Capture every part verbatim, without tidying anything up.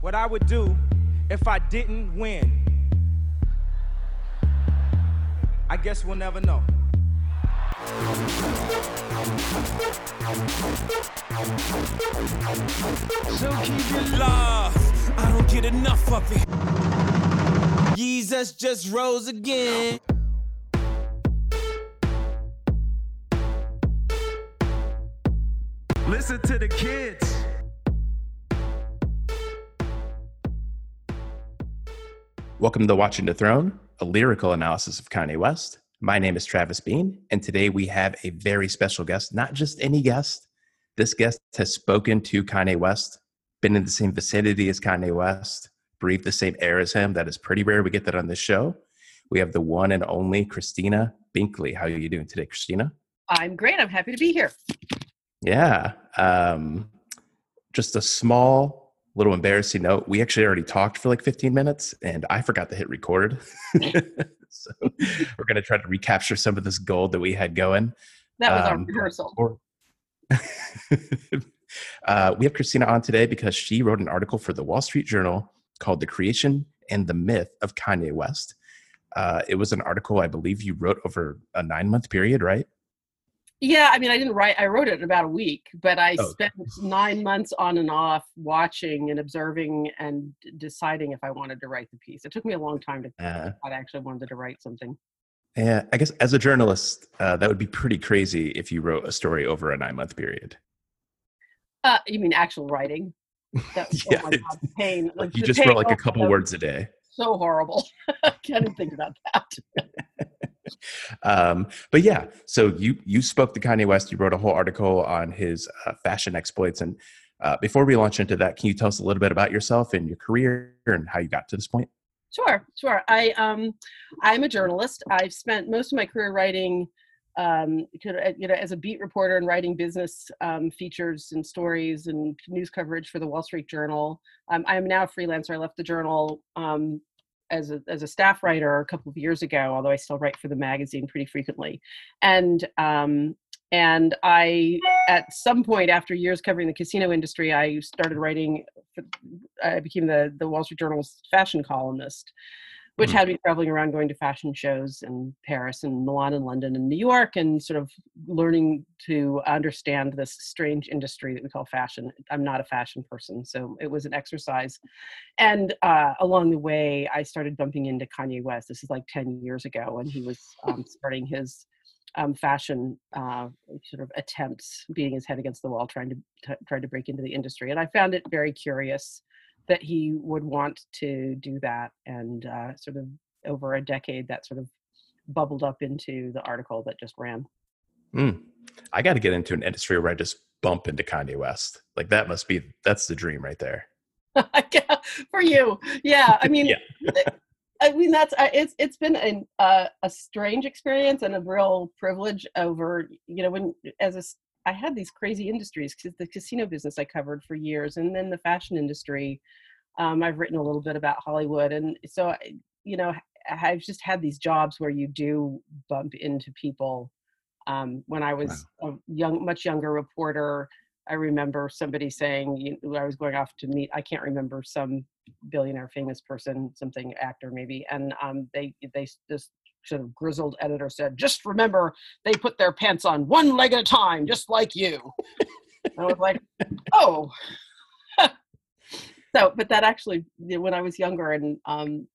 what I would do if I didn't win. I guess we'll never know. So keep it love, I don't get enough of it. Jesus just rose again. Listen to the kids. Welcome to Watching the Throne, a lyrical analysis of Kanye West. My name is Travis Bean, and today we have a very special guest, not just any guest. This guest has spoken to Kanye West, been in the same vicinity as Kanye West, breathed the same air as him. That is pretty rare. We get that on this show. We have the one and only Christina Binkley. How are you doing today, Christina? I'm great. I'm happy to be here. Yeah. Um, just a small little embarrassing note. We actually already talked for like fifteen minutes and I forgot to hit record. So we're going to try to recapture some of this gold that we had going. That was um, our rehearsal. Or, uh, we have Christina on today because she wrote an article for the Wall Street Journal called The Creation and the Myth of Kanye West. Uh, it was an article I believe you wrote over a nine month period, right? Yeah, I mean, I didn't write, I wrote it in about a week, but I oh. spent nine months on and off watching and observing and deciding if I wanted to write the piece. It took me a long time to decide uh, I actually wanted to write something. Yeah, I guess as a journalist, uh, that would be pretty crazy if you wrote a story over a nine-month period. Uh, you mean actual writing? That's yeah, oh my God, the pain. Like, like you just pain wrote like a couple words a day. So horrible. I can't even think about that. Um, but yeah, so you you spoke to Kanye West. You wrote a whole article on his uh, fashion exploits. And uh, before we launch into that, can you tell us a little bit about yourself and your career and how you got to this point? Sure, sure. I um I'm a journalist. I've spent most of my career writing, um, you know, as a beat reporter and writing business um, features and stories and news coverage for the Wall Street Journal. Um, I am now a freelancer. I left the Journal. Um, As a, as a staff writer a couple of years ago, although I still write for the magazine pretty frequently. And um, and I, at some point after years covering the casino industry, I started writing, for, I became the, the Wall Street Journal's fashion columnist, which mm-hmm. had me traveling around going to fashion shows in Paris and Milan and London and New York and sort of learning to understand this strange industry that we call fashion. I'm not a fashion person, so it was an exercise. And uh, along the way, I started bumping into Kanye West. This is like ten years ago when he was um, starting his um, fashion uh, sort of attempts, beating his head against the wall, trying to t- trying to break into the industry. And I found it very curious that he would want to do that. And uh, sort of over a decade, that sort of bubbled up into the article that just ran. Mm. I got to get into an industry where I just bump into Kanye West. Like that must be, that's the dream right there. For you. Yeah. I mean, yeah. I mean, that's, it's it's been an, uh, a strange experience and a real privilege over, you know, when as a I had these crazy industries, because the casino business I covered for years, and then the fashion industry. Um, I've written a little bit about Hollywood, and so I, you know, I've just had these jobs where you do bump into people. Um, when I was wow. a young, much younger reporter, I remember somebody saying, you know, I was going off to meet, I can't remember, some billionaire famous person, something actor maybe, and um, they they just. sort of grizzled editor said, just remember, they put their pants on one leg at a time, just like you. I was like, oh. So, but that actually, you know, when I was younger and um,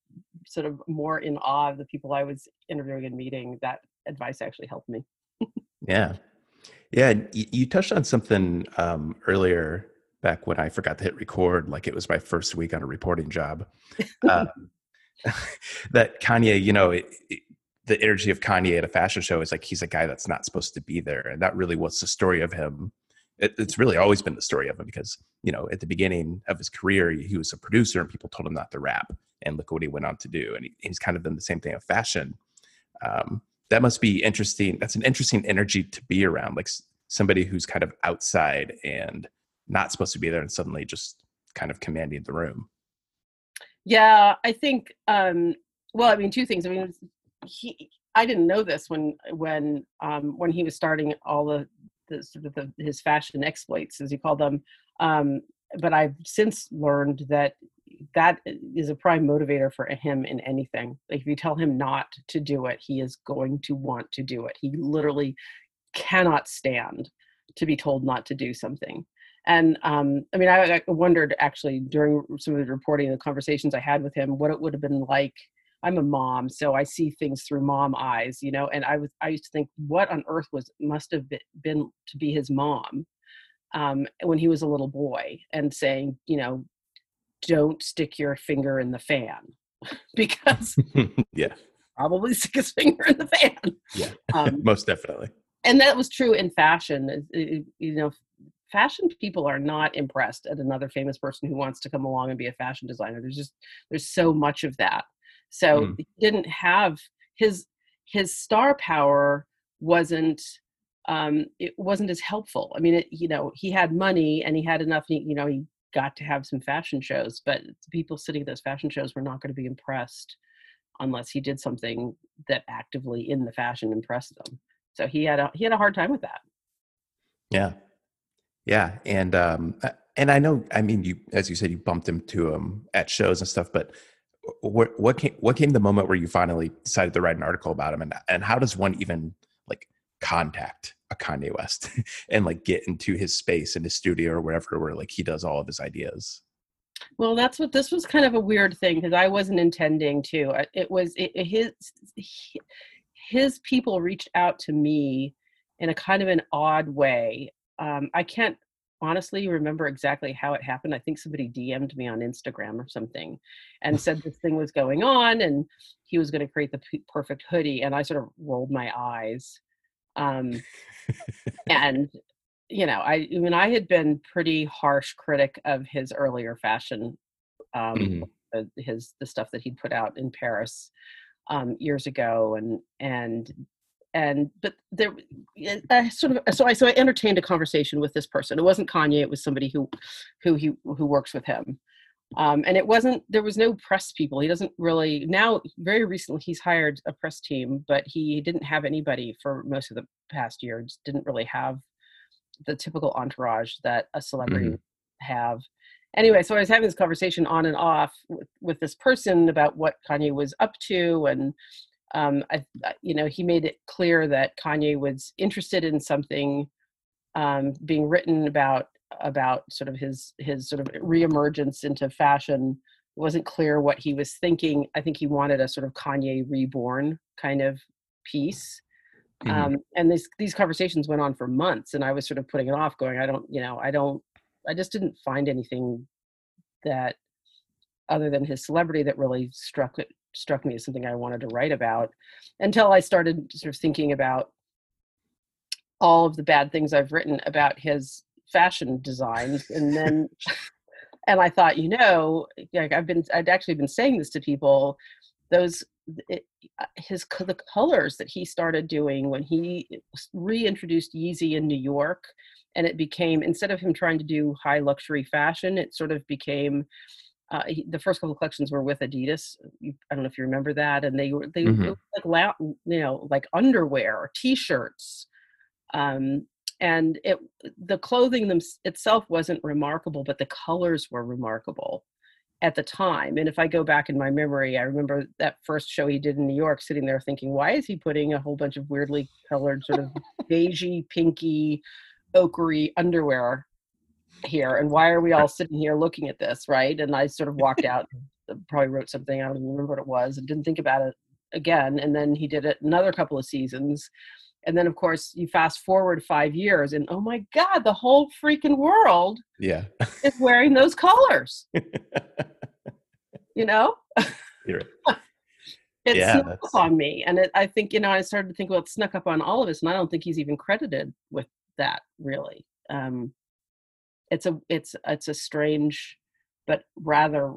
sort of more in awe of the people I was interviewing and meeting, that advice actually helped me. Yeah. Yeah. You, you touched on something um, earlier back when I forgot to hit record, like it was my first week on a reporting job. Uh, that Kanye, you know, it, it, the energy of Kanye at a fashion show is like, he's a guy that's not supposed to be there. And that really was the story of him it, it's really always been the story of him because, you know, at the beginning of his career, he was a producer and people told him not to rap. And look what he went on to do. And he, he's kind of done the same thing with fashion. Um, that must be interesting. That's an interesting energy to be around, like s- somebody who's kind of outside and not supposed to be there and suddenly just kind of commanding the room. Yeah, I think, um, well, I mean, two things. I mean, he, I didn't know this when when um, when he was starting all the, the sort of the, his fashion exploits, as he called them. Um, but I've since learned that that is a prime motivator for him in anything. Like if you tell him not to do it, he is going to want to do it. He literally cannot stand to be told not to do something. And um, I mean, I, I wondered actually during some of the reporting and the conversations I had with him, what it would have been like. I'm a mom, so I see things through mom eyes, you know, and I was, I used to think what on earth was, must have been, been to be his mom um, when he was a little boy and saying, you know, don't stick your finger in the fan because yeah, probably stick his finger in the fan. Yeah, um, most definitely. And that was true in fashion. It, you know, fashion people are not impressed at another famous person who wants to come along and be a fashion designer. There's just, there's so much of that. So mm. he didn't have his, his star power wasn't, um, it wasn't as helpful. I mean, it, you know, he had money and he had enough, he, you know, he got to have some fashion shows, but the people sitting at those fashion shows were not going to be impressed unless he did something that actively in the fashion impressed them. So he had a, he had a hard time with that. Yeah. Yeah. And, um, and I know, I mean, you, as you said, you bumped him to him at shows and stuff, but What what came what came the moment where you finally decided to write an article about him, and and how does one even like contact a Kanye West and like get into his space in his studio or wherever where like he does all of his ideas? Well, that's what this was kind of a weird thing because I wasn't intending to. It was it, it, his his people reached out to me in a kind of an odd way. Um, I can't honestly remember exactly how it happened. I think somebody D M'd me on Instagram or something and said this thing was going on and he was going to create the p- perfect hoodie. And I sort of rolled my eyes. Um, and, you know, I, I mean, I had been pretty harsh critic of his earlier fashion, um, mm-hmm. uh, his, the stuff that he'd put out in Paris um, years ago. And, and, And, but there, I sort of, so I, so I entertained a conversation with this person. It wasn't Kanye. It was somebody who, who he, who works with him. Um, and it wasn't, there was no press people. He doesn't really, now very recently he's hired a press team, but he didn't have anybody for most of the past year. Just didn't really have the typical entourage that a celebrity mm-hmm. have. Anyway, so I was having this conversation on and off with, with this person about what Kanye was up to and, Um, I, you know, he made it clear that Kanye was interested in something um, being written about about sort of his his sort of reemergence into fashion. It wasn't clear what he was thinking. I think he wanted a sort of Kanye reborn kind of piece. Mm-hmm. Um, and these these conversations went on for months, and I was sort of putting it off, going, I don't, you know, I don't, I just didn't find anything that other than his celebrity that really struck it. struck me as something I wanted to write about until I started sort of thinking about all of the bad things I've written about his fashion designs. And then, and I thought, you know, like I've been, I'd actually been saying this to people, those, it, his, the colors that he started doing when he reintroduced Yeezy in New York, and it became, instead of him trying to do high luxury fashion, it sort of became Uh, he, the first couple of collections were with Adidas. I don't know if you remember that, and they were they mm-hmm. were like loud, you know, like underwear or T-shirts, um, and it the clothing them, itself wasn't remarkable, but the colors were remarkable at the time. And if I go back in my memory, I remember that first show he did in New York, sitting there thinking, why is he putting a whole bunch of weirdly colored, sort of beigey, pinky, ochery underwear here, and why are we all sitting here looking at this, right? And I sort of walked out, probably wrote something, I don't even remember what it was, and didn't think about it again. And then he did it another couple of seasons, and then of course you fast forward five years, and oh my God, the whole freaking world, yeah, is wearing those colors. You know, it yeah, snuck that's... up on me, and it, I think you know I started to think, well, it snuck up on all of us, and I don't think he's even credited with that really. um, it's a it's it's a strange but rather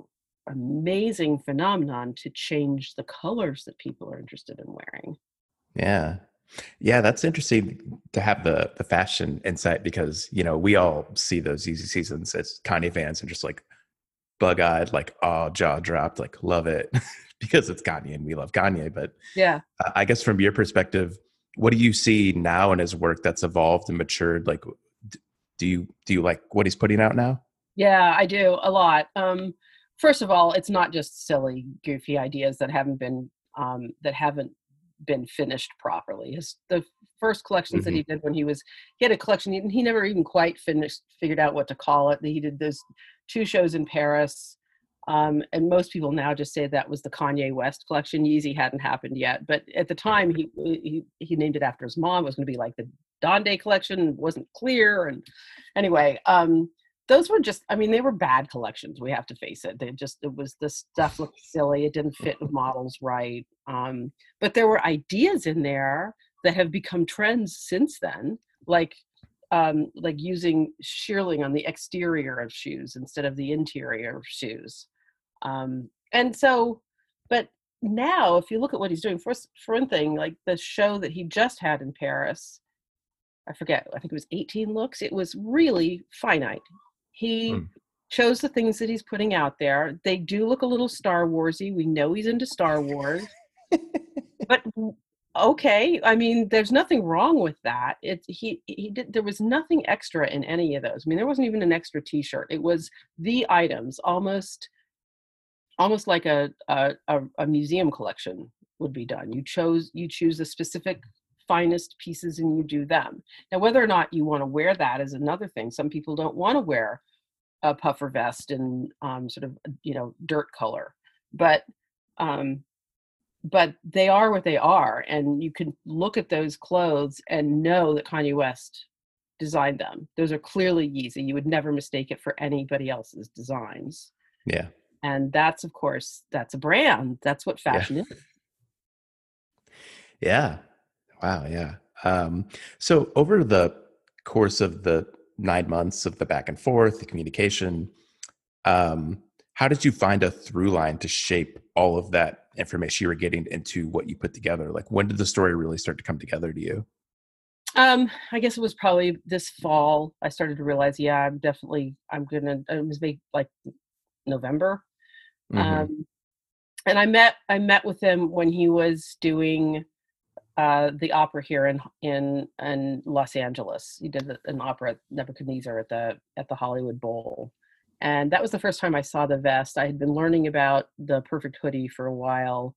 amazing phenomenon to change the colors that people are interested in wearing. Yeah. Yeah, that's interesting to have the the fashion insight, because, you know, we all see those Yeezy seasons as Kanye fans and just like bug-eyed, like, oh, jaw dropped, like, love it because it's Kanye and we love Kanye. But yeah, uh, I guess from your perspective, what do you see now in his work that's evolved and matured? Like, do you do you like what he's putting out now? Yeah, I do a lot. Um, first of all, it's not just silly, goofy ideas that haven't been um, that haven't been finished properly. His, the first collections mm-hmm. that he did when he was, he had a collection and he never even quite finished, figured out what to call it. He did those two shows in Paris. Um, and most people now just say that was the Kanye West collection. Yeezy hadn't happened yet. But at the time he, he, he named it after his mom. It was going to be like the Dawn Day collection. It wasn't clear. And anyway, um, those were just, I mean, they were bad collections. We have to face it. They just, it was, the stuff looked silly. It didn't fit with models right. Um, but there were ideas in there that have become trends since then, like um, like using shearling on the exterior of shoes instead of the interior of shoes. Um, and so, but now if you look at what he's doing, first, for one thing, like the show that he just had in Paris, I forget, I think it was eighteen looks. It was really finite. He hmm. chose the things that he's putting out there. They do look a little Star Wars-y. We know he's into Star Wars. But okay, I mean, there's nothing wrong with that. It, he he did. There was nothing extra in any of those. I mean, there wasn't even an extra T-shirt. It was the items, almost, almost like a a, a museum collection would be done. You chose you choose a specific finest pieces and you do them. Now, whether or not you want to wear that is another thing. Some people don't want to wear a puffer vest in um, sort of, you know, dirt color, but um, but they are what they are, and you can look at those clothes and know that Kanye West designed them. Those are clearly Yeezy. You would never mistake it for anybody else's designs. Yeah, and that's of course that's a brand. That's what fashion yeah. is. Yeah. Wow. Yeah. Um, so over the course of the nine months of the back and forth, the communication, um, how did you find a through line to shape all of that information you were getting into what you put together? Like, when did the story really start to come together to you? Um, I guess it was probably this fall. I started to realize, yeah, I'm definitely, I'm going to, it was like November. Mm-hmm. Um, and I met, I met with him when he was doing Uh, the opera here in in in Los Angeles. He did an opera, Nebuchadnezzar, at the at the Hollywood Bowl, and that was the first time I saw the vest. I had been learning about the perfect hoodie for a while,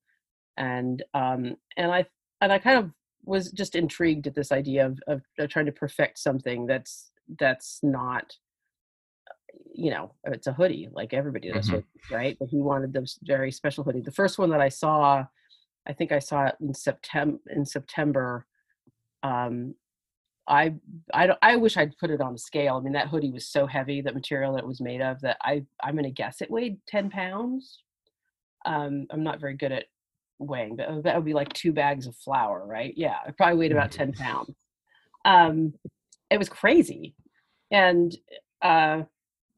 and um and I and I kind of was just intrigued at this idea of of, of trying to perfect something that's that's not, you know, it's a hoodie like everybody does, mm-hmm. right? But he wanted this very special hoodie. The first one that I saw, I think I saw it in September. In September, um, I, I I wish I'd put it on a scale. I mean, that hoodie was so heavy, that material that it was made of, that I I'm gonna guess it weighed ten pounds. Um, I'm not very good at weighing, but that would be like two bags of flour, right? Yeah, it probably weighed about ten pounds. Um, it was crazy, and uh,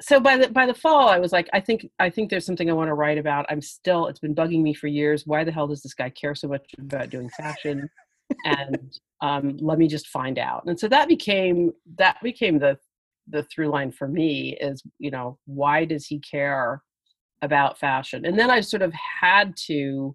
so by the by the fall, I was like, I think I think there's something I want to write about. I'm still, it's been bugging me for years. Why the hell does this guy care so much about doing fashion? And um, let me just find out. And so that became that became the the through line for me is, you know, why does he care about fashion? And then I sort of had to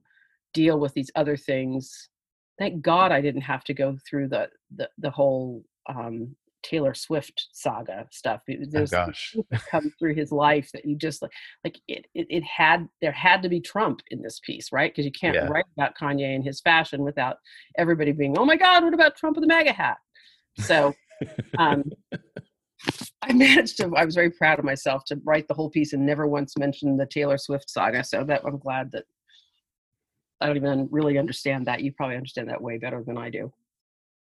deal with these other things. Thank God I didn't have to go through the the the whole Um, Taylor Swift saga stuff. There's oh gosh. Come through his life that you just like, like it, it, it had, there had to be Trump in this piece, right? Because you can't yeah. write about Kanye and his fashion without everybody being, oh my God, what about Trump with the MAGA hat? So um, I managed to, I was very proud of myself to write the whole piece and never once mention the Taylor Swift saga. So that I'm glad that I don't even really understand that. You probably understand that way better than I do.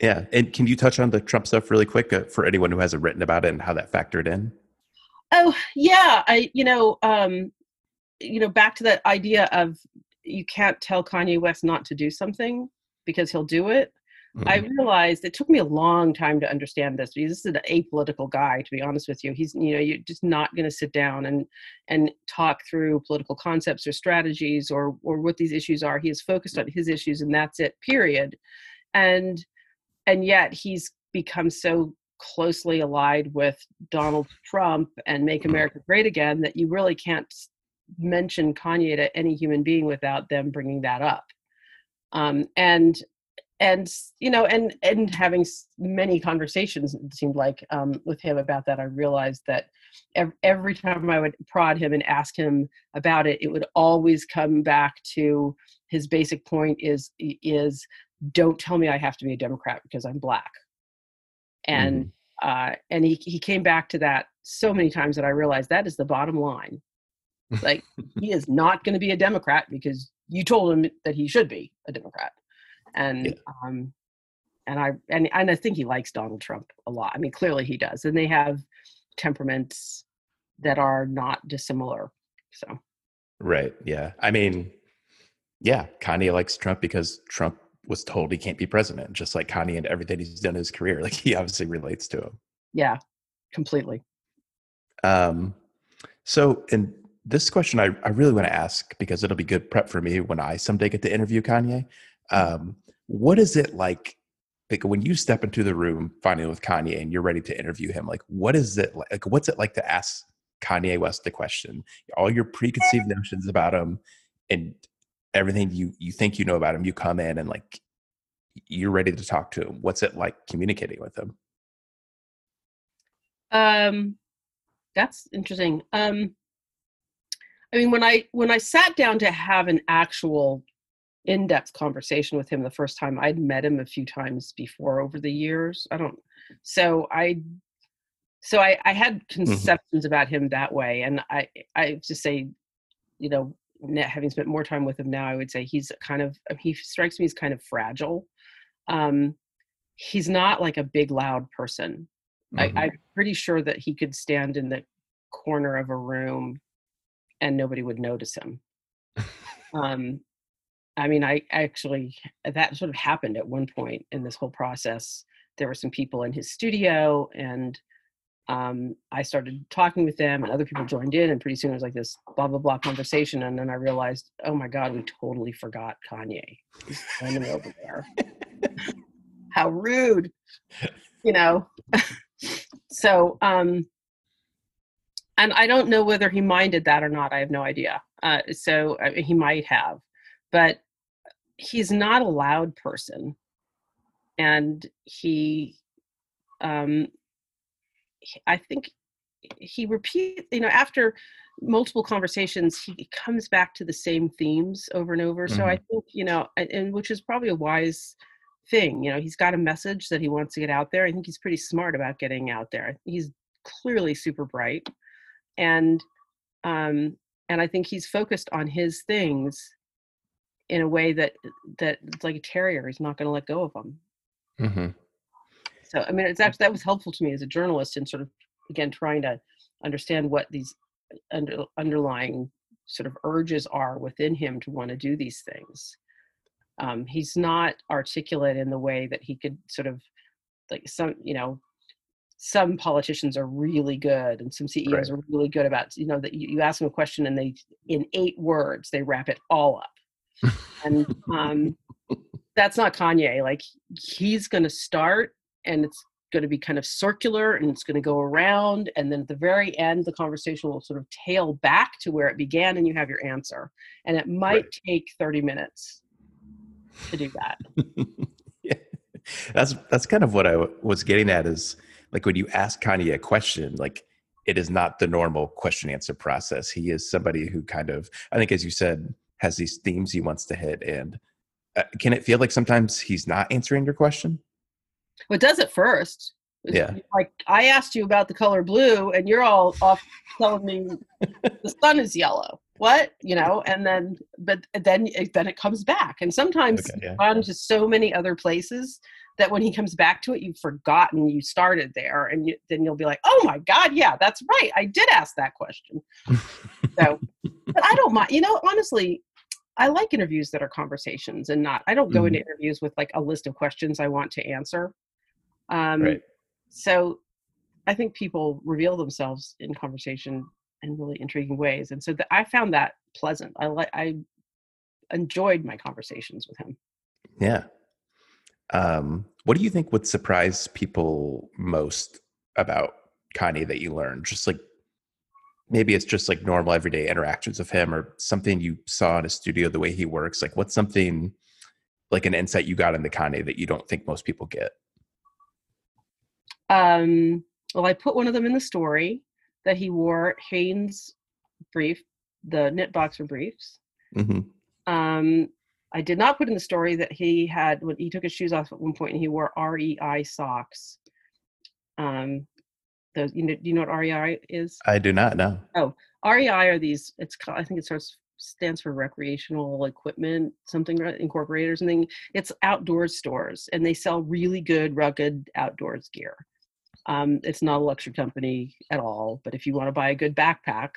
Yeah, and can you touch on the Trump stuff really quick uh, for anyone who hasn't written about it and how that factored in? Oh, yeah. I, you know, um, you know, back to that idea of you can't tell Kanye West not to do something because he'll do it. Mm-hmm. I realized it took me a long time to understand this. Because this is an apolitical guy, to be honest with you. He's, you know, you're just not going to sit down and and talk through political concepts or strategies or or what these issues are. He is focused on his issues, and that's it. Period. And and yet he's become so closely allied with Donald Trump and Make America Great Again that you really can't mention Kanye to any human being without them bringing that up. Um, and. And, you know, and, and having many conversations, it seemed like, um, with him about that, I realized that ev- every time I would prod him and ask him about it, it would always come back to his basic point is, is don't tell me I have to be a Democrat because I'm Black. And, mm. uh, and he, he came back to that so many times that I realized that is the bottom line. Like, he is not going to be a Democrat because you told him that he should be a Democrat. And, yeah. um, and I, and, and I think he likes Donald Trump a lot. I mean, clearly he does. And they have temperaments that are not dissimilar. So. Right. Yeah. I mean, yeah. Kanye likes Trump because Trump was told he can't be president, just like Kanye and everything he's done in his career. Like, he obviously relates to him. Yeah, completely. Um, so, and this question I, I really want to ask because it'll be good prep for me when I someday get to interview Kanye. Um, what is it like, like when you step into the room finally with Kanye and you're ready to interview him, like, what is it like, like what's it like to ask Kanye West the question, all your preconceived notions about him and everything you, you think you know about him, you come in and like, you're ready to talk to him. What's it like communicating with him? Um, that's interesting. Um, I mean, when I, when I sat down to have an actual in-depth conversation with him the first time, I'd met him a few times before over the years. I don't, so I, so I, I had conceptions mm-hmm. about him that way. And I, I just say, you know, having spent more time with him now, I would say he's kind of, he strikes me as kind of fragile. Um, he's not like a big, loud person. Mm-hmm. I, I'm pretty sure that he could stand in the corner of a room and nobody would notice him. Um, I mean, I actually, that sort of happened at one point in this whole process. There were some people in his studio and um, I started talking with them and other people joined in, and pretty soon it was like this blah, blah, blah conversation. And then I realized, oh my God, we totally forgot Kanye. He's standing over there. How rude, you know? So, um, and I don't know whether he minded that or not. I have no idea. Uh, so I mean, he might have, but he's not a loud person, and he, um, he, I think he repeats, you know, after multiple conversations, he comes back to the same themes over and over. Mm-hmm. So I think, you know, and, and which is probably a wise thing, you know, he's got a message that he wants to get out there. I think he's pretty smart about getting out there. He's clearly super bright. And, um, and I think he's focused on his things in a way that, that it's like a terrier. He's not going to let go of them. Mm-hmm. So, I mean, it's actually, that was helpful to me as a journalist in sort of, again, trying to understand what these under, underlying sort of urges are within him to want to do these things. Um, he's not articulate in the way that he could sort of, like some, you know, some politicians are really good and some C E Os right. are really good about, you know, that you, you ask them a question and they, in eight words, they wrap it all up. And um, that's not Kanye. Like, he's going to start and it's going to be kind of circular and it's going to go around. And then at the very end, the conversation will sort of tail back to where it began and you have your answer. And it might right. take thirty minutes to do that. Yeah. That's, that's kind of what I w- was getting at is like, when you ask Kanye a question, like, it is not the normal question answer process. He is somebody who kind of, I think, as you said, has these themes he wants to hit. And uh, can it feel like sometimes he's not answering your question? Well, it does at first. Yeah. Like, I asked you about the color blue and you're all off telling me the sun is yellow. What? You know, and then, but then, then it comes back. And sometimes okay, yeah. on to so many other places that when he comes back to it, you've forgotten you started there. And you, then you'll be like, oh my God, yeah, that's right. I did ask that question. So, but I don't mind, you know, honestly, I like interviews that are conversations and not, I don't go mm-hmm. into interviews with like a list of questions I want to answer. Um, right. So I think people reveal themselves in conversation in really intriguing ways. And so th- I found that pleasant. I like, I enjoyed my conversations with him. Yeah. Um, what do you think would surprise people most about Kanye that you learned? Just like, maybe it's just like normal everyday interactions of him or something you saw in a studio, the way he works. Like what's something like an insight you got into Kanye that you don't think most people get? Um, well, I put one of them in the story that he wore Hanes brief, the knit boxer briefs. Mm-hmm. Um, I did not put in the story that he had, when he took his shoes off at one point and he wore R E I socks. Um, those, you know, do you know what R E I is? I do not know. Oh, R E I are these, it's, I think it starts, stands for recreational equipment, something incorporated or something. It's outdoor stores and they sell really good, rugged outdoors gear. Um, it's not a luxury company at all, but if you want to buy a good backpack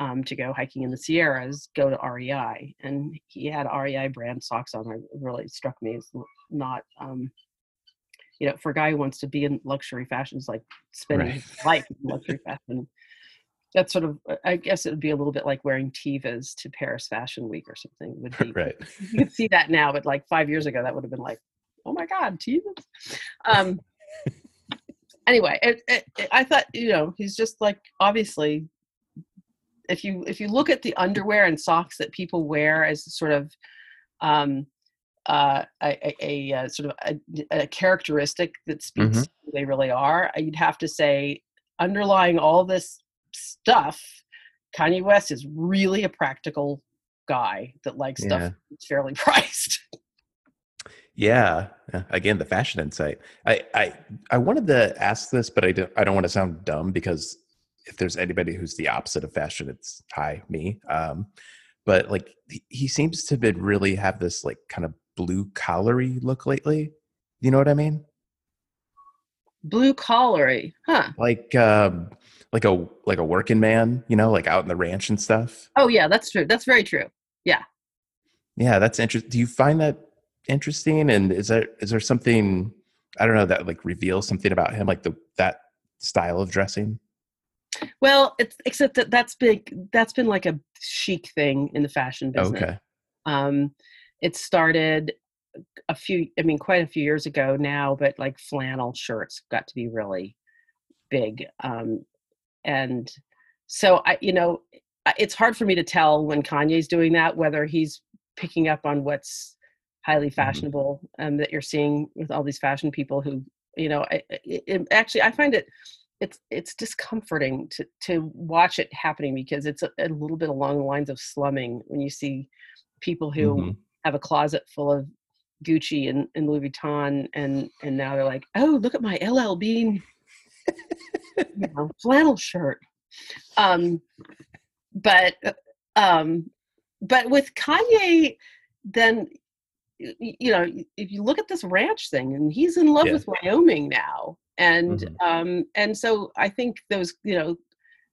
um, to go hiking in the Sierras, go to R E I. And he had R E I brand socks on. It really struck me as not, um, you know, for a guy who wants to be in luxury fashion, it's like spending right. his life in luxury fashion. That's sort of, I guess it would be a little bit like wearing Tevas to Paris Fashion Week or something. Would be, right. You could see that now, but like five years ago, that would have been like, oh my God, Tevas. Um, Anyway, it, it, it, I thought, you know, he's just like, obviously, if you if you look at the underwear and socks that people wear as sort of um, uh, a, a, a sort of a, a characteristic that speaks mm-hmm. to who they really are, you'd have to say underlying all this stuff, Kanye West is really a practical guy that likes yeah. stuff that's fairly priced. Yeah. Again, the fashion insight. I, I, I wanted to ask this, but I don't, I don't want to sound dumb because if there's anybody who's the opposite of fashion, it's hi, me. Um, but like, he, he seems to been really have this like kind of blue collary look lately. You know what I mean? Blue collary, huh? Like, um, like a, like a working man, you know, like out in the ranch and stuff. Oh yeah, that's true. That's very true. Yeah. Yeah. That's interesting. Do you find that interesting? And is there is there something, I don't know, that like reveals something about him, like the that style of dressing? Well, it's except that that's big that's been like a chic thing in the fashion business. Okay. Um it started a few I mean quite a few years ago now, but like flannel shirts got to be really big. Um and so I you know it's hard for me to tell when Kanye's doing that whether he's picking up on what's highly fashionable um, that you're seeing with all these fashion people who, you know, I, it, it, actually I find it, it's it's discomforting to to watch it happening because it's a, a little bit along the lines of slumming when you see people who mm-hmm. have a closet full of Gucci and, and Louis Vuitton and, and now they're like, oh, look at my L L Bean you know, flannel shirt. Um, but um, but with Kanye, then, you know, if you look at this ranch thing and he's in love yeah. with Wyoming now. And, mm-hmm. um, and so I think those, you know,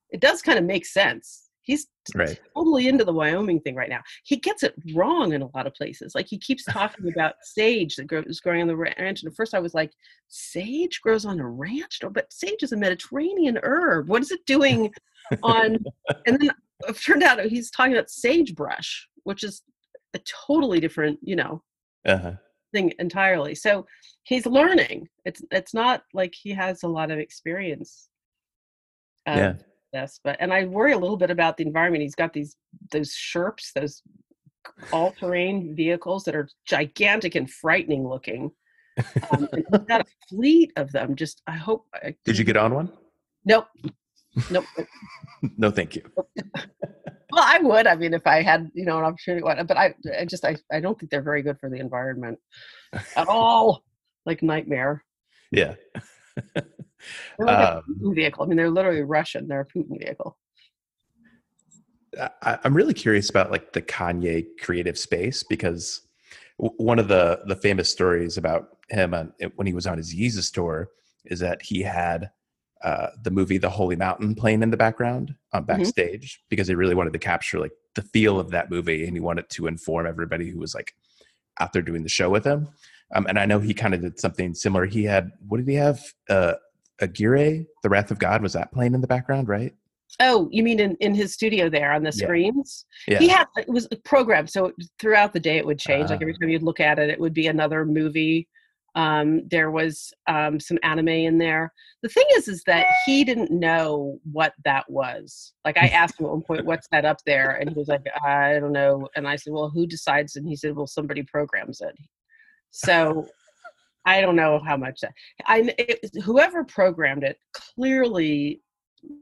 it does kind of make sense. He's right. totally into the Wyoming thing right now. He gets it wrong in a lot of places. Like he keeps talking about sage that grows growing on the ranch. And at first I was like, sage grows on a ranch, no, but sage is a Mediterranean herb. What is it doing on, and then it turned out he's talking about sagebrush, which is a totally different, you know, Uh-huh. thing entirely. So he's learning. It's it's not like he has a lot of experience. Um, yeah. This, but and I worry a little bit about the environment. He's got these those Sherps, those all-terrain vehicles that are gigantic and frightening looking. Um, and he's got a fleet of them. Just I hope. I, Did you get on one? Nope. Nope. No, thank you. Well, I would. I mean, if I had, you know, an opportunity, but I, I just, I, I don't think they're very good for the environment at all. Like nightmare. Yeah. They're like um, a Putin vehicle. I mean, they're literally Russian. They're a Putin vehicle. I, I'm really curious about like the Kanye creative space, because w- one of the, the famous stories about him on, when he was on his Yeezus tour is that he had uh, the movie The Holy Mountain playing in the background on um, backstage mm-hmm. because he really wanted to capture like the feel of that movie, and he wanted to inform everybody who was like out there doing the show with him. Um, and I know he kind of did something similar. He had, what did he have? Uh, Aguirre, The Wrath of God, was that playing in the background, right? Oh, you mean in, in his studio there on the yeah. screens? Yeah. He had, it was a program, so throughout the day it would change. Uh, like every time you'd look at it, it would be another movie. Um, there was um, some anime in there. The thing is, is that he didn't know what that was. Like I asked him at one point, what's that up there? And he was like, I don't know. And I said, well, who decides? And he said, well, somebody programs it. So I don't know how much that, I, it, whoever programmed it clearly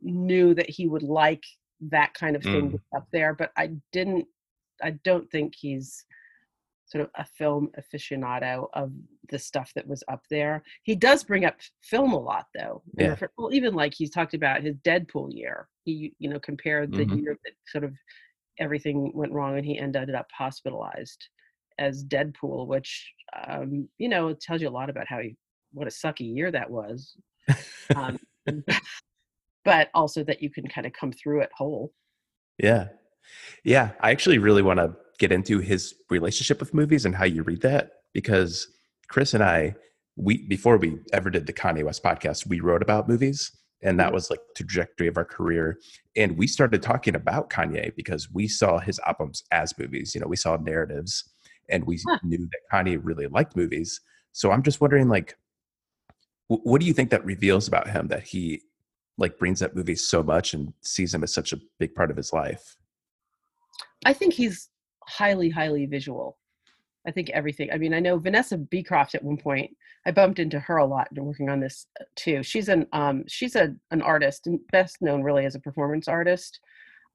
knew that he would like that kind of thing mm. up there, but I didn't, I don't think he's sort of a film aficionado of the stuff that was up there. He does bring up film a lot though. Yeah. Well, even like he's talked about his Deadpool year, he, you know, compared the mm-hmm. year that sort of everything went wrong and he ended up hospitalized as Deadpool, which, um, you know, it tells you a lot about how he, what a sucky year that was. Um, but also that you can kind of come through it whole. Yeah. Yeah. I actually really want to get into his relationship with movies and how you read that, because Chris and I, we, before we ever did the Kanye West podcast, we wrote about movies, and that was like the trajectory of our career. And we started talking about Kanye because we saw his albums as movies, you know, we saw narratives, and we huh. knew that Kanye really liked movies. So I'm just wondering, like, w- what do you think that reveals about him, that he like brings up movies so much and sees him as such a big part of his life? I think he's highly, highly visual. I think everything, I mean, I know Vanessa Beecroft at one point, I bumped into her a lot working on this too. She's an, um, she's a, an artist, and best known really as a performance artist.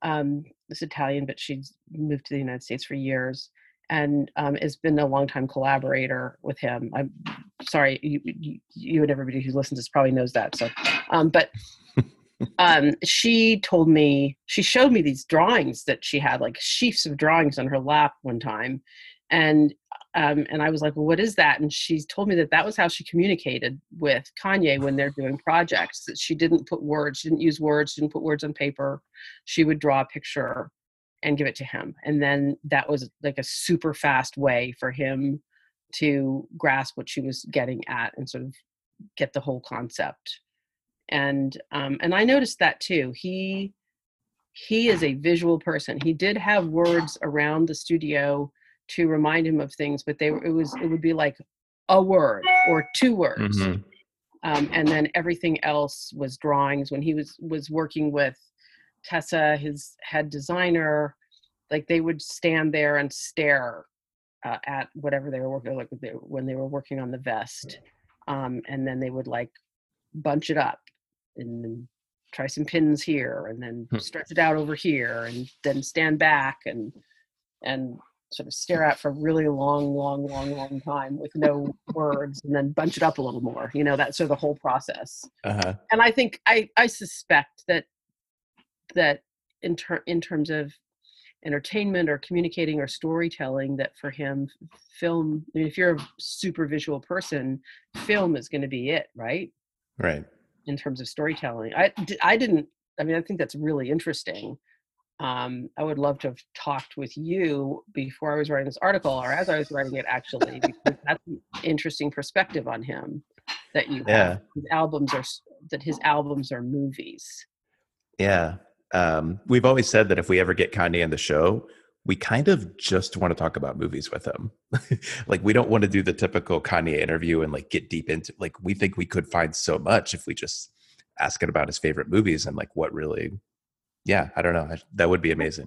Um, it's Italian, but she's moved to the United States for years, and um, has been a longtime collaborator with him. I'm sorry, you, you, you and everybody who listens to this probably knows that. So, um, but um, she told me, she showed me these drawings that she had, like sheafs of drawings on her lap one time. And um, and I was like, well, what is that? And she told me that that was how she communicated with Kanye when they're doing projects, that she didn't put words, she didn't use words, she didn't put words on paper. She would draw a picture and give it to him. And then that was like a super fast way for him to grasp what she was getting at and sort of get the whole concept. And, um, and I noticed that too. He, he is a visual person. He did have words around the studio to remind him of things, but they were, it was, it would be like a word or two words. Mm-hmm. Um, and then everything else was drawings. When he was, was working with Tessa, his head designer, like they would stand there and stare uh, at whatever they were working, like when they were working on the vest, um, and then they would like bunch it up and then try some pins here, and then stretch it out over here, and then stand back and and sort of stare at for a really long, long, long, long time with no words, and then bunch it up a little more. You know, that's sort of the whole process. Uh-huh. And I think I I suspect that. that in, ter- in terms of entertainment or communicating or storytelling, that for him, film, I mean, if you're a super visual person, film is going to be it, right? Right. In terms of storytelling. I, I didn't, I mean, I think that's really interesting. Um, I would love to have talked with you before I was writing this article, or as I was writing it actually, because that's an interesting perspective on him, that you yeah. have, his albums are, that his albums are movies. Yeah. Um, we've always said that if we ever get Kanye on the show, we kind of just want to talk about movies with him. Like, we don't want to do the typical Kanye interview and like get deep into, like, we think we could find so much if we just ask him about his favorite movies and like what really, yeah, I don't know. That would be amazing.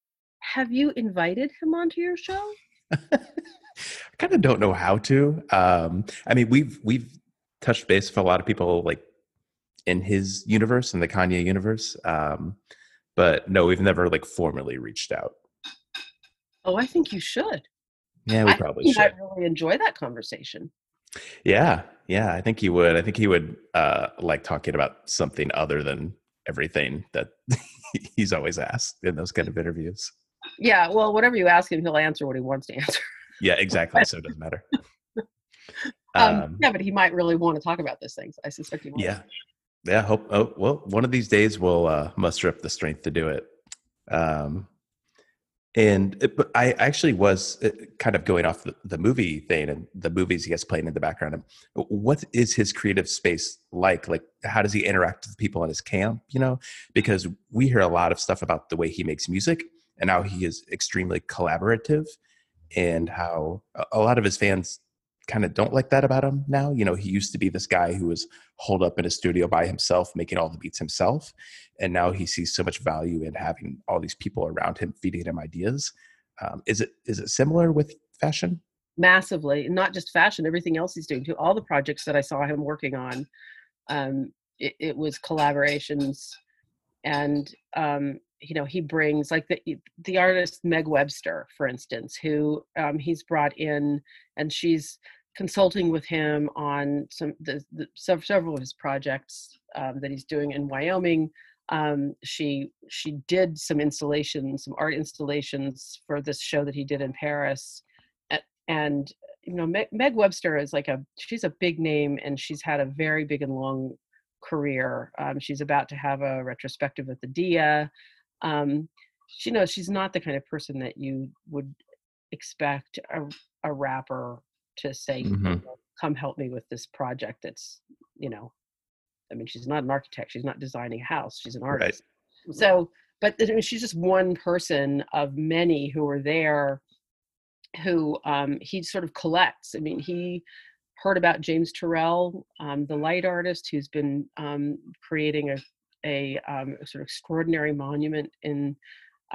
Have you invited him onto your show? I kind of don't know how to. Um, I mean, we've we've touched base for a lot of people like in his universe, in the Kanye universe. Um, but no, we've never like formally reached out. Oh, I think you should. Yeah, we I probably think should. I really enjoy that conversation. Yeah, yeah, I think he would. I think he would uh, like talking about something other than everything that he's always asked in those kind of interviews. Yeah, well, whatever you ask him, he'll answer what he wants to answer. Yeah, exactly. So it doesn't matter. um, um, yeah, but he might really want to talk about these things. I suspect he will. Yeah, yeah. Hope. Oh, well, one of these days we'll uh, muster up the strength to do it. Um, and it, but I actually was kind of going off the, the movie thing and the movies he has playing in the background. What is his creative space like? Like, how does he interact with people in his camp? You know, because we hear a lot of stuff about the way he makes music, and how he is extremely collaborative, and how a lot of his fans kind of don't like that about him now. You know, he used to be this guy who was holed up in a studio by himself, making all the beats himself. And now he sees so much value in having all these people around him feeding him ideas. Um, is it is it similar with fashion? Massively, and not just fashion, everything else he's doing too. All the projects that I saw him working on, um, it, it was collaborations and, um, you know, he brings like the the artist Meg Webster, for instance, who um, he's brought in, and she's consulting with him on some the, the several of his projects um, that he's doing in Wyoming. Um, she she did some installations, some art installations for this show that he did in Paris, and, and you know, Meg, Meg Webster is like a she's a big name, and she's had a very big and long career. Um, she's about to have a retrospective with the D I A. Um, she knows she's not the kind of person that you would expect a, a rapper to say, mm-hmm. come help me with this project. That's, you know, I mean, she's not an architect. She's not designing a house. She's an artist. Right. So, but I mean, she's just one person of many who are there who, um, he sort of collects. I mean, he heard about James Turrell, um, the light artist who's been, um, creating a A, um, a sort of extraordinary monument in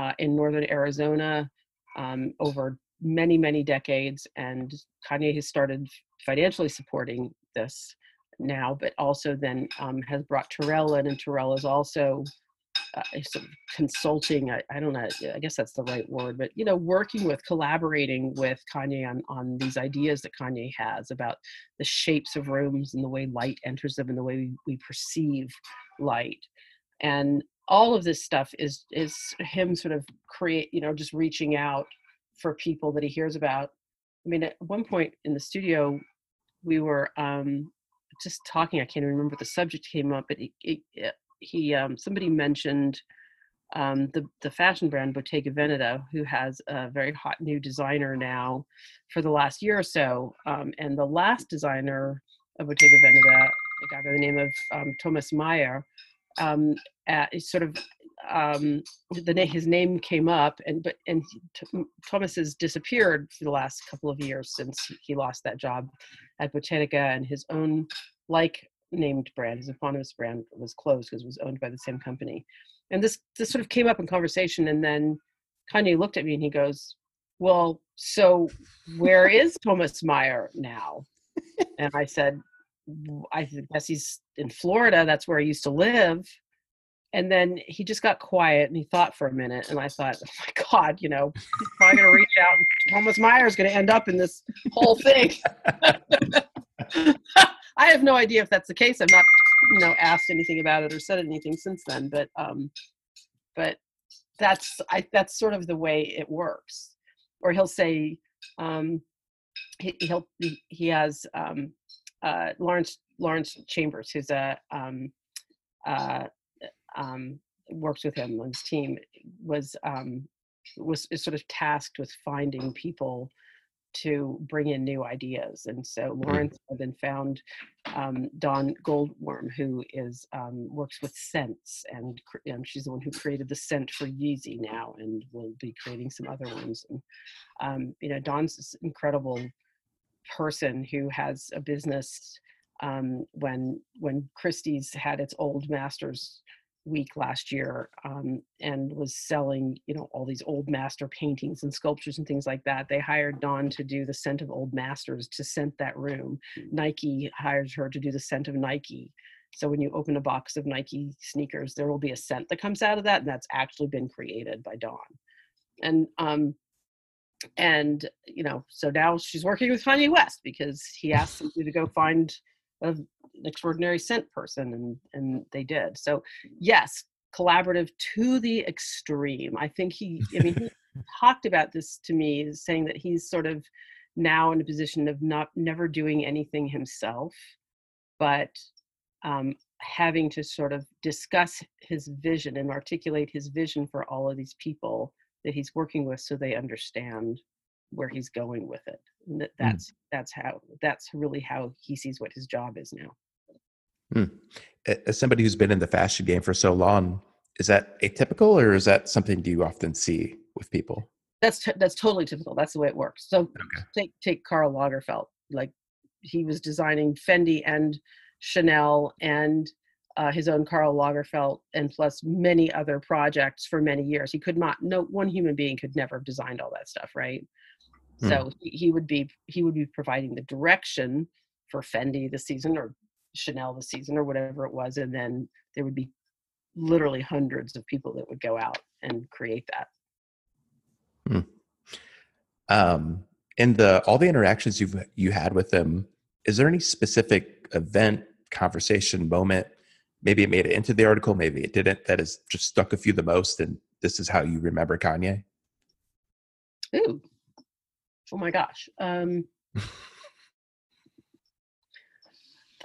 uh, in northern Arizona um, over many, many decades. And Kanye has started financially supporting this now, but also then um, has brought Turrell in, and Turrell is also uh, sort of consulting. I, I don't know, I guess that's the right word, but, you know, working with, collaborating with Kanye on, on these ideas that Kanye has about the shapes of rooms and the way light enters them and the way we, we perceive light. And all of this stuff is is him sort of create, you know, just reaching out for people that he hears about. I mean, at one point in the studio, we were um, just talking. I can't even remember what the subject came up, but he, he um, somebody mentioned um, the the fashion brand Bottega Veneta, who has a very hot new designer now for the last year or so. Um, and the last designer of Bottega Veneta, a guy by the name of um, Tomas Maier, um, uh, sort of um, the na- his name came up, and but and t- Tomas has disappeared for the last couple of years since he lost that job at Bottega, and his own like named brand, his eponymous brand, was closed because it was owned by the same company. And this this sort of came up in conversation, and then Kanye looked at me and he goes, "Well, so where is Tomas Maier now?" And I said, I guess he's in Florida. That's where I used to live. And then he just got quiet and he thought for a minute. And I thought, oh my God, you know, he's probably going to reach out. Tomas Maier is going to end up in this whole thing. I have no idea if that's the case. I've not, you know, asked anything about it or said anything since then. But, um, but that's I, that's sort of the way it works. Or he'll say, um, he, he'll he has. Um, Uh, Lawrence Lawrence Chambers, who's a um, uh, um, works with him on his team, was um, was is sort of tasked with finding people to bring in new ideas. And so Lawrence then found um, Dawn Goldworm, who is um, works with scents, and, and she's the one who created the scent for Yeezy now, and will be creating some other ones. And um, you know, Dawn's this incredible person who has a business. Um, when when Christie's had its old masters week last year, um, and was selling, you know, all these old master paintings and sculptures and things like that. They hired Dawn to do the scent of old masters, to scent that room. Nike hired her to do the scent of Nike. So when you open a box of Nike sneakers, there will be a scent that comes out of that, and that's actually been created by Dawn. And, um, and you know, so now she's working with Kanye West because he asked somebody to go find of an extraordinary scent person, and and they did. So yes, collaborative to the extreme. I think he, I mean, he talked about this to me, saying that he's sort of now in a position of not never doing anything himself, but um, having to sort of discuss his vision and articulate his vision for all of these people that he's working with, so they understand where he's going with it. And that, that's mm. that's how that's really how he sees what his job is now. Mm. As somebody who's been in the fashion game for so long, is that atypical, or is that something do you often see with people? That's t- that's totally typical. That's the way it works. So okay. take take Karl Lagerfeld. Like, he was designing Fendi and Chanel and uh, his own Karl Lagerfeld, and plus many other projects for many years. He could not. No one human being could never have designed all that stuff, right? So he, he would be he would be providing the direction for Fendi this season, or Chanel this season, or whatever it was, and then there would be literally hundreds of people that would go out and create that. Hmm. Um, and the all the interactions you've you had with them, is there any specific event, conversation, moment? Maybe it made it into the article, maybe it didn't. That has just stuck with you the most, and this is how you remember Kanye. Ooh. Oh my gosh. Um,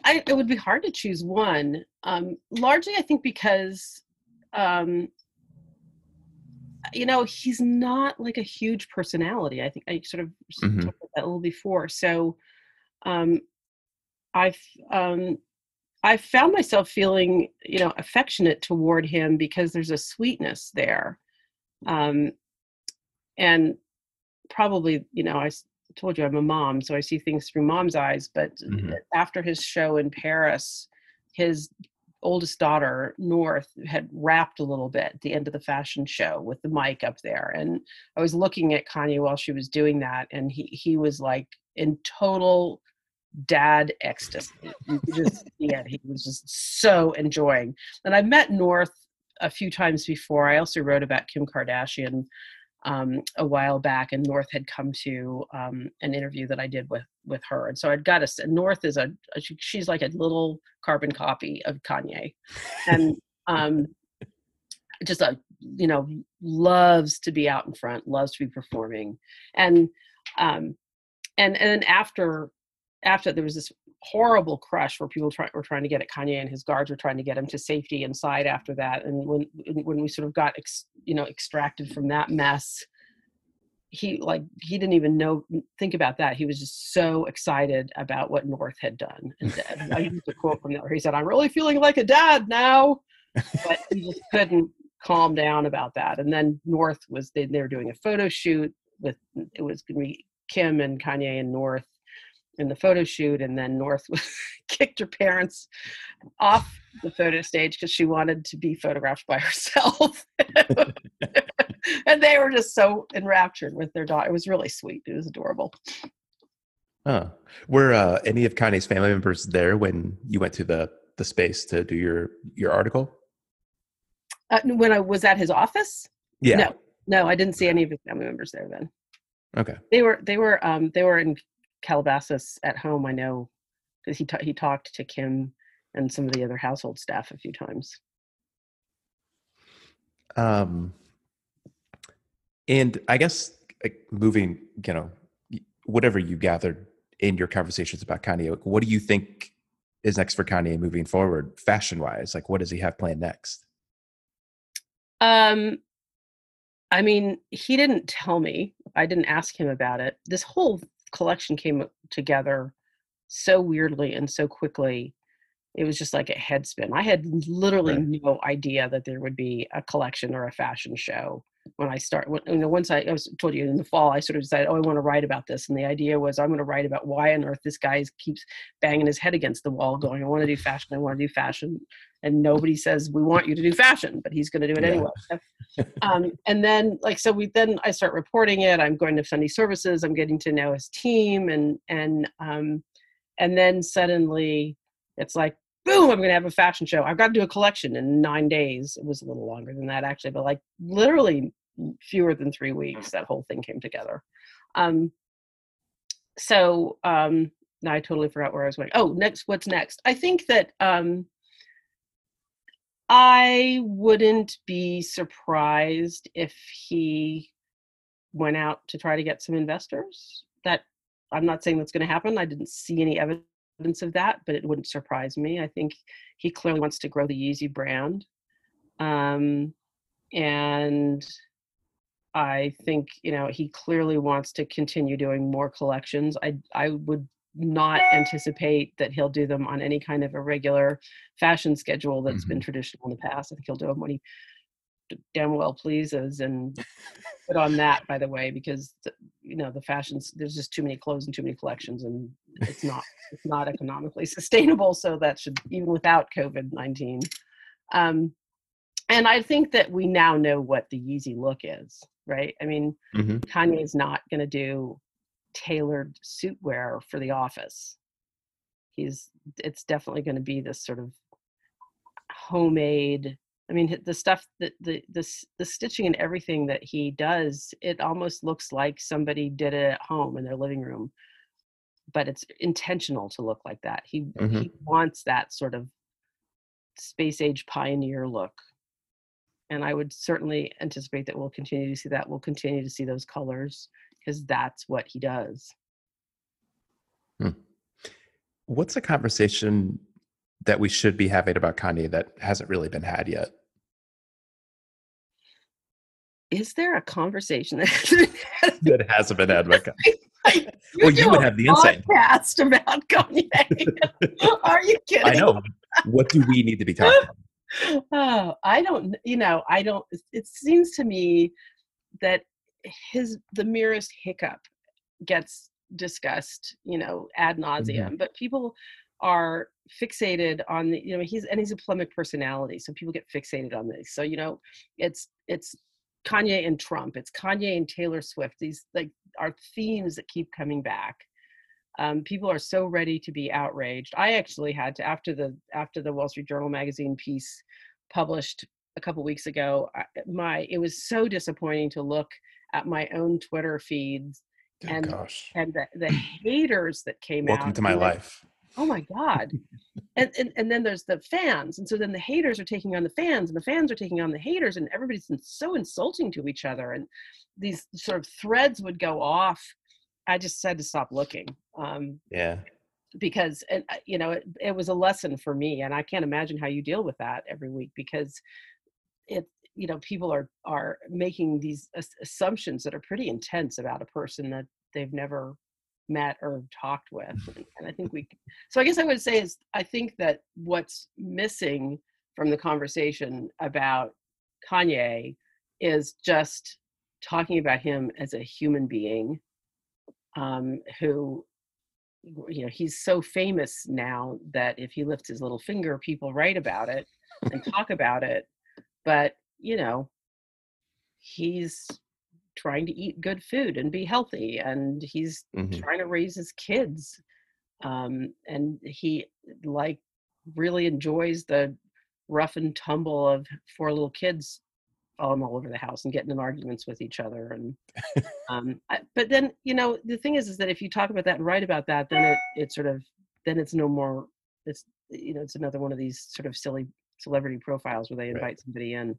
I, it would be hard to choose one. Um, largely, I think because, um, you know, he's not like a huge personality. I think I sort of mm-hmm. talked about that a little before. So um, I've, um, I've found myself feeling, you know, affectionate toward him because there's a sweetness there. Um, and probably, you know, I told you I'm a mom, so I see things through mom's eyes, but mm-hmm. after his show in Paris, his oldest daughter, North, had rapped a little bit at the end of the fashion show with the mic up there. And I was looking at Kanye while she was doing that, and he, he was like in total dad ecstasy. You could just see it. He was just so enjoying. And I met North a few times before. I also wrote about Kim Kardashian Um, a while back, and North had come to um, an interview that I did with with her, and so I'd got to. North is a she, she's like a little carbon copy of Kanye, and um, just a you know loves to be out in front, loves to be performing, and um, and and after after there was this horrible crush where people try, were trying to get at Kanye, and his guards were trying to get him to safety inside after that. And when when we sort of got, ex, you know, extracted from that mess, he like, he didn't even know, think about that. He was just so excited about what North had done. And I used a quote from that where he said, "I'm really feeling like a dad now," but he just couldn't calm down about that. And then North was, they, they were doing a photo shoot with, it was going to be Kim and Kanye and North in the photo shoot, and then North was, kicked her parents off the photo stage because she wanted to be photographed by herself. And they were just so enraptured with their daughter. It was really sweet. It was adorable. Huh. Were uh, any of Kanye's family members there when you went to the the space to do your your article? Uh, when I was at his office? Yeah. No, no, I didn't see any of his family members there then. Okay. They were they were um, they were in Calabasas at home, I know, because he ta- he talked to Kim and some of the other household staff a few times. Um, and I guess like, moving, you know, whatever you gathered in your conversations about Kanye, what do you think is next for Kanye moving forward, fashion wise? Like, what does he have planned next? Um, I mean, he didn't tell me. I didn't ask him about it. This whole collection came together so weirdly and so quickly. It was just like a head spin. I had literally right. no idea that there would be a collection or a fashion show when I start. When, you know, once I, I was told you in the fall, I sort of decided, oh, I want to write about this. And the idea was I'm going to write about why on earth this guy keeps banging his head against the wall going, I want to do fashion. I want to do fashion. And nobody says, we want you to do fashion, but he's going to do it yeah. anyway. um, and then like, so we, then I start reporting it. I'm going to Sunday services. I'm getting to know his team. And, and, um, and then suddenly it's like, boom, I'm going to have a fashion show. I've got to do a collection in nine days. It was a little longer than that, actually, but like literally fewer than three weeks, that whole thing came together. Um, so um, now I totally forgot where I was going. Oh, next, what's next? I think that um, I wouldn't be surprised if he went out to try to get some investors. That I'm not saying that's going to happen. I didn't see any evidence of that, but it wouldn't surprise me. I think he clearly wants to grow the Yeezy brand. Um, and I think, you know, he clearly wants to continue doing more collections. I I would not anticipate that he'll do them on any kind of a regular fashion schedule that's mm-hmm. been traditional in the past. I think he'll do them when he damn well pleases, and put on that, by the way, because the, you know, the fashions, there's just too many clothes and too many collections, and it's not it's not economically sustainable. So that should, even without COVID nineteen. Um, and I think that we now know what the Yeezy look is, right? I mean, mm-hmm. Kanye is not going to do tailored suit wear for the office. He's, it's definitely going to be this sort of homemade, I mean, the stuff that the, the the stitching and everything that he does, it almost looks like somebody did it at home in their living room, but it's intentional to look like that. He mm-hmm. he wants that sort of space age pioneer look. And I would certainly anticipate that we'll continue to see that. We'll continue to see those colors because that's what he does. Hmm. What's a conversation that we should be having about Kanye that hasn't really been had yet? Is there a conversation that hasn't been had about Kanye? I, you well, you would have the insight. Podcast about Kanye. Are you kidding? I know. What do we need to be talking about? Oh, I don't. You know, I don't. It seems to me that his the merest hiccup gets discussed, you know, ad nauseum. Mm-hmm. But people are fixated on the, you know, he's, and he's a polemic personality. So people get fixated on this. So, you know, it's, it's Kanye and Trump, it's Kanye and Taylor Swift. These like are themes that keep coming back. Um, people are so ready to be outraged. I actually had to, after the, after the Wall Street Journal magazine piece published a couple weeks ago, I, my, it was so disappointing to look at my own Twitter feeds oh, and, gosh. and the, the haters that came Welcome out. Welcome to my life. Oh my God. And, and and then there's the fans. And so then the haters are taking on the fans and the fans are taking on the haters and everybody's so insulting to each other. And these sort of threads would go off. I just had to stop looking. Um, yeah. Because, and you know, it, it was a lesson for me. And I can't imagine how you deal with that every week because it, you know, people are, are making these assumptions that are pretty intense about a person that they've never met or talked with. And I think we, so I guess I would say is, I think that what's missing from the conversation about Kanye is just talking about him as a human being um, who, you know, he's so famous now that if he lifts his little finger, people write about it and talk about it. But, you know, he's trying to eat good food and be healthy, and he's mm-hmm. trying to raise his kids, um, and he like really enjoys the rough and tumble of four little kids falling all over the house and getting in arguments with each other. And um, I, but then you know the thing is, is that if you talk about that and write about that, then it it sort of then it's no more. It's you know it's another one of these sort of silly celebrity profiles where they invite right. somebody in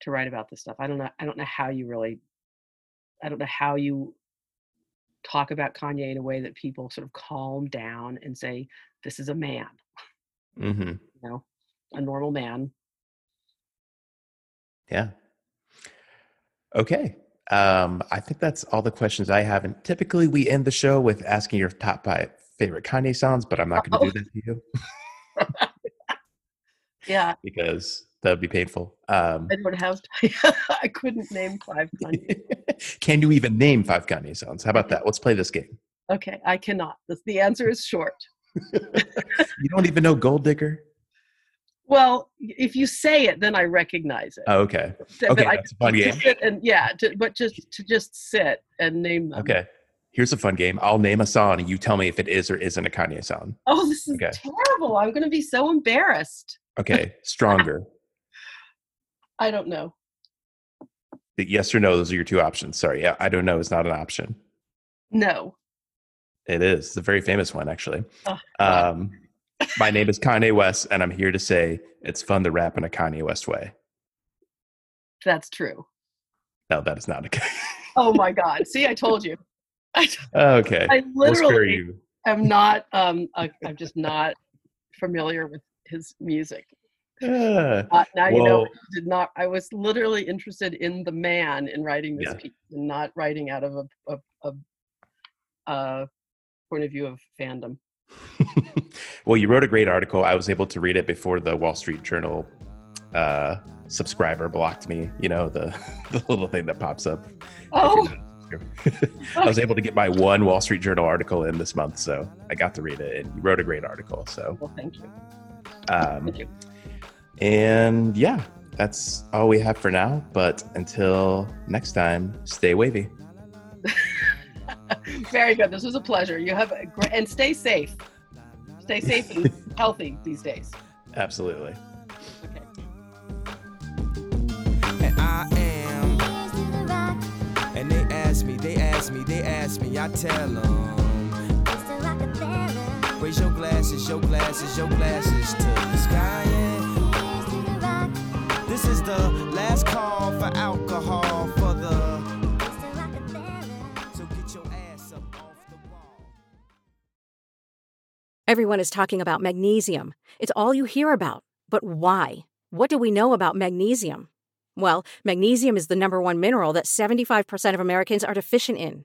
to write about this stuff. I don't know. I don't know how you really, I don't know how you talk about Kanye in a way that people sort of calm down and say, this is a man, mm-hmm. you know, a normal man. Yeah. Okay. Um, I think that's all the questions I have. And typically we end the show with asking your top five favorite Kanye songs, but I'm not going to oh. do that to you. Yeah. Because that would be painful. Um, I don't have to. I couldn't name five Kanye. Can you even name five Kanye songs? How about that? Let's play this game. Okay. I cannot. The answer is short. You don't even know Gold Digger? Well, if you say it, then I recognize it. Oh, okay. But okay, I, that's a fun game. And yeah, to, but just to just sit and name them. Okay, here's a fun game. I'll name a song, and you tell me if it is or isn't a Kanye song. Oh, this is okay. Terrible. I'm going to be so embarrassed. Okay, Stronger. I don't know. The yes or no, those are your two options. Sorry, yeah, I don't know is not an option. No. It is. It's a very famous one, actually. Oh, um, my name is Kanye West, and I'm here to say it's fun to rap in a Kanye West way. That's true. No, that is not a. Oh my God! See, I told you. I t- okay. I literally we'll am not. Um, I, I'm just not familiar with his music. Uh, uh, now well, you know. I did not. I was literally interested in the man in writing this yeah. piece, and not writing out of a, a, a, a point of view of fandom. Well, you wrote a great article. I was able to read it before the Wall Street Journal uh, subscriber blocked me. You know, the, the little thing that pops up. Oh. I was able to get my one Wall Street Journal article in this month, so I got to read it. And you wrote a great article. So. Well, thank you. Um, thank you. And yeah, that's all we have for now. But until next time, stay wavy. Very good. This was a pleasure. You have a great, and stay safe. Stay safe and healthy these days. Absolutely. Okay. And I am. And they ask me, they ask me, they ask me. I tell them. Raise your glasses, your glasses, your glasses to the sky. Yeah. This is the last call for alcohol for the. Everyone is talking about magnesium. It's all you hear about. But why? What do we know about magnesium? Well, magnesium is the number one mineral that seventy-five percent of Americans are deficient in.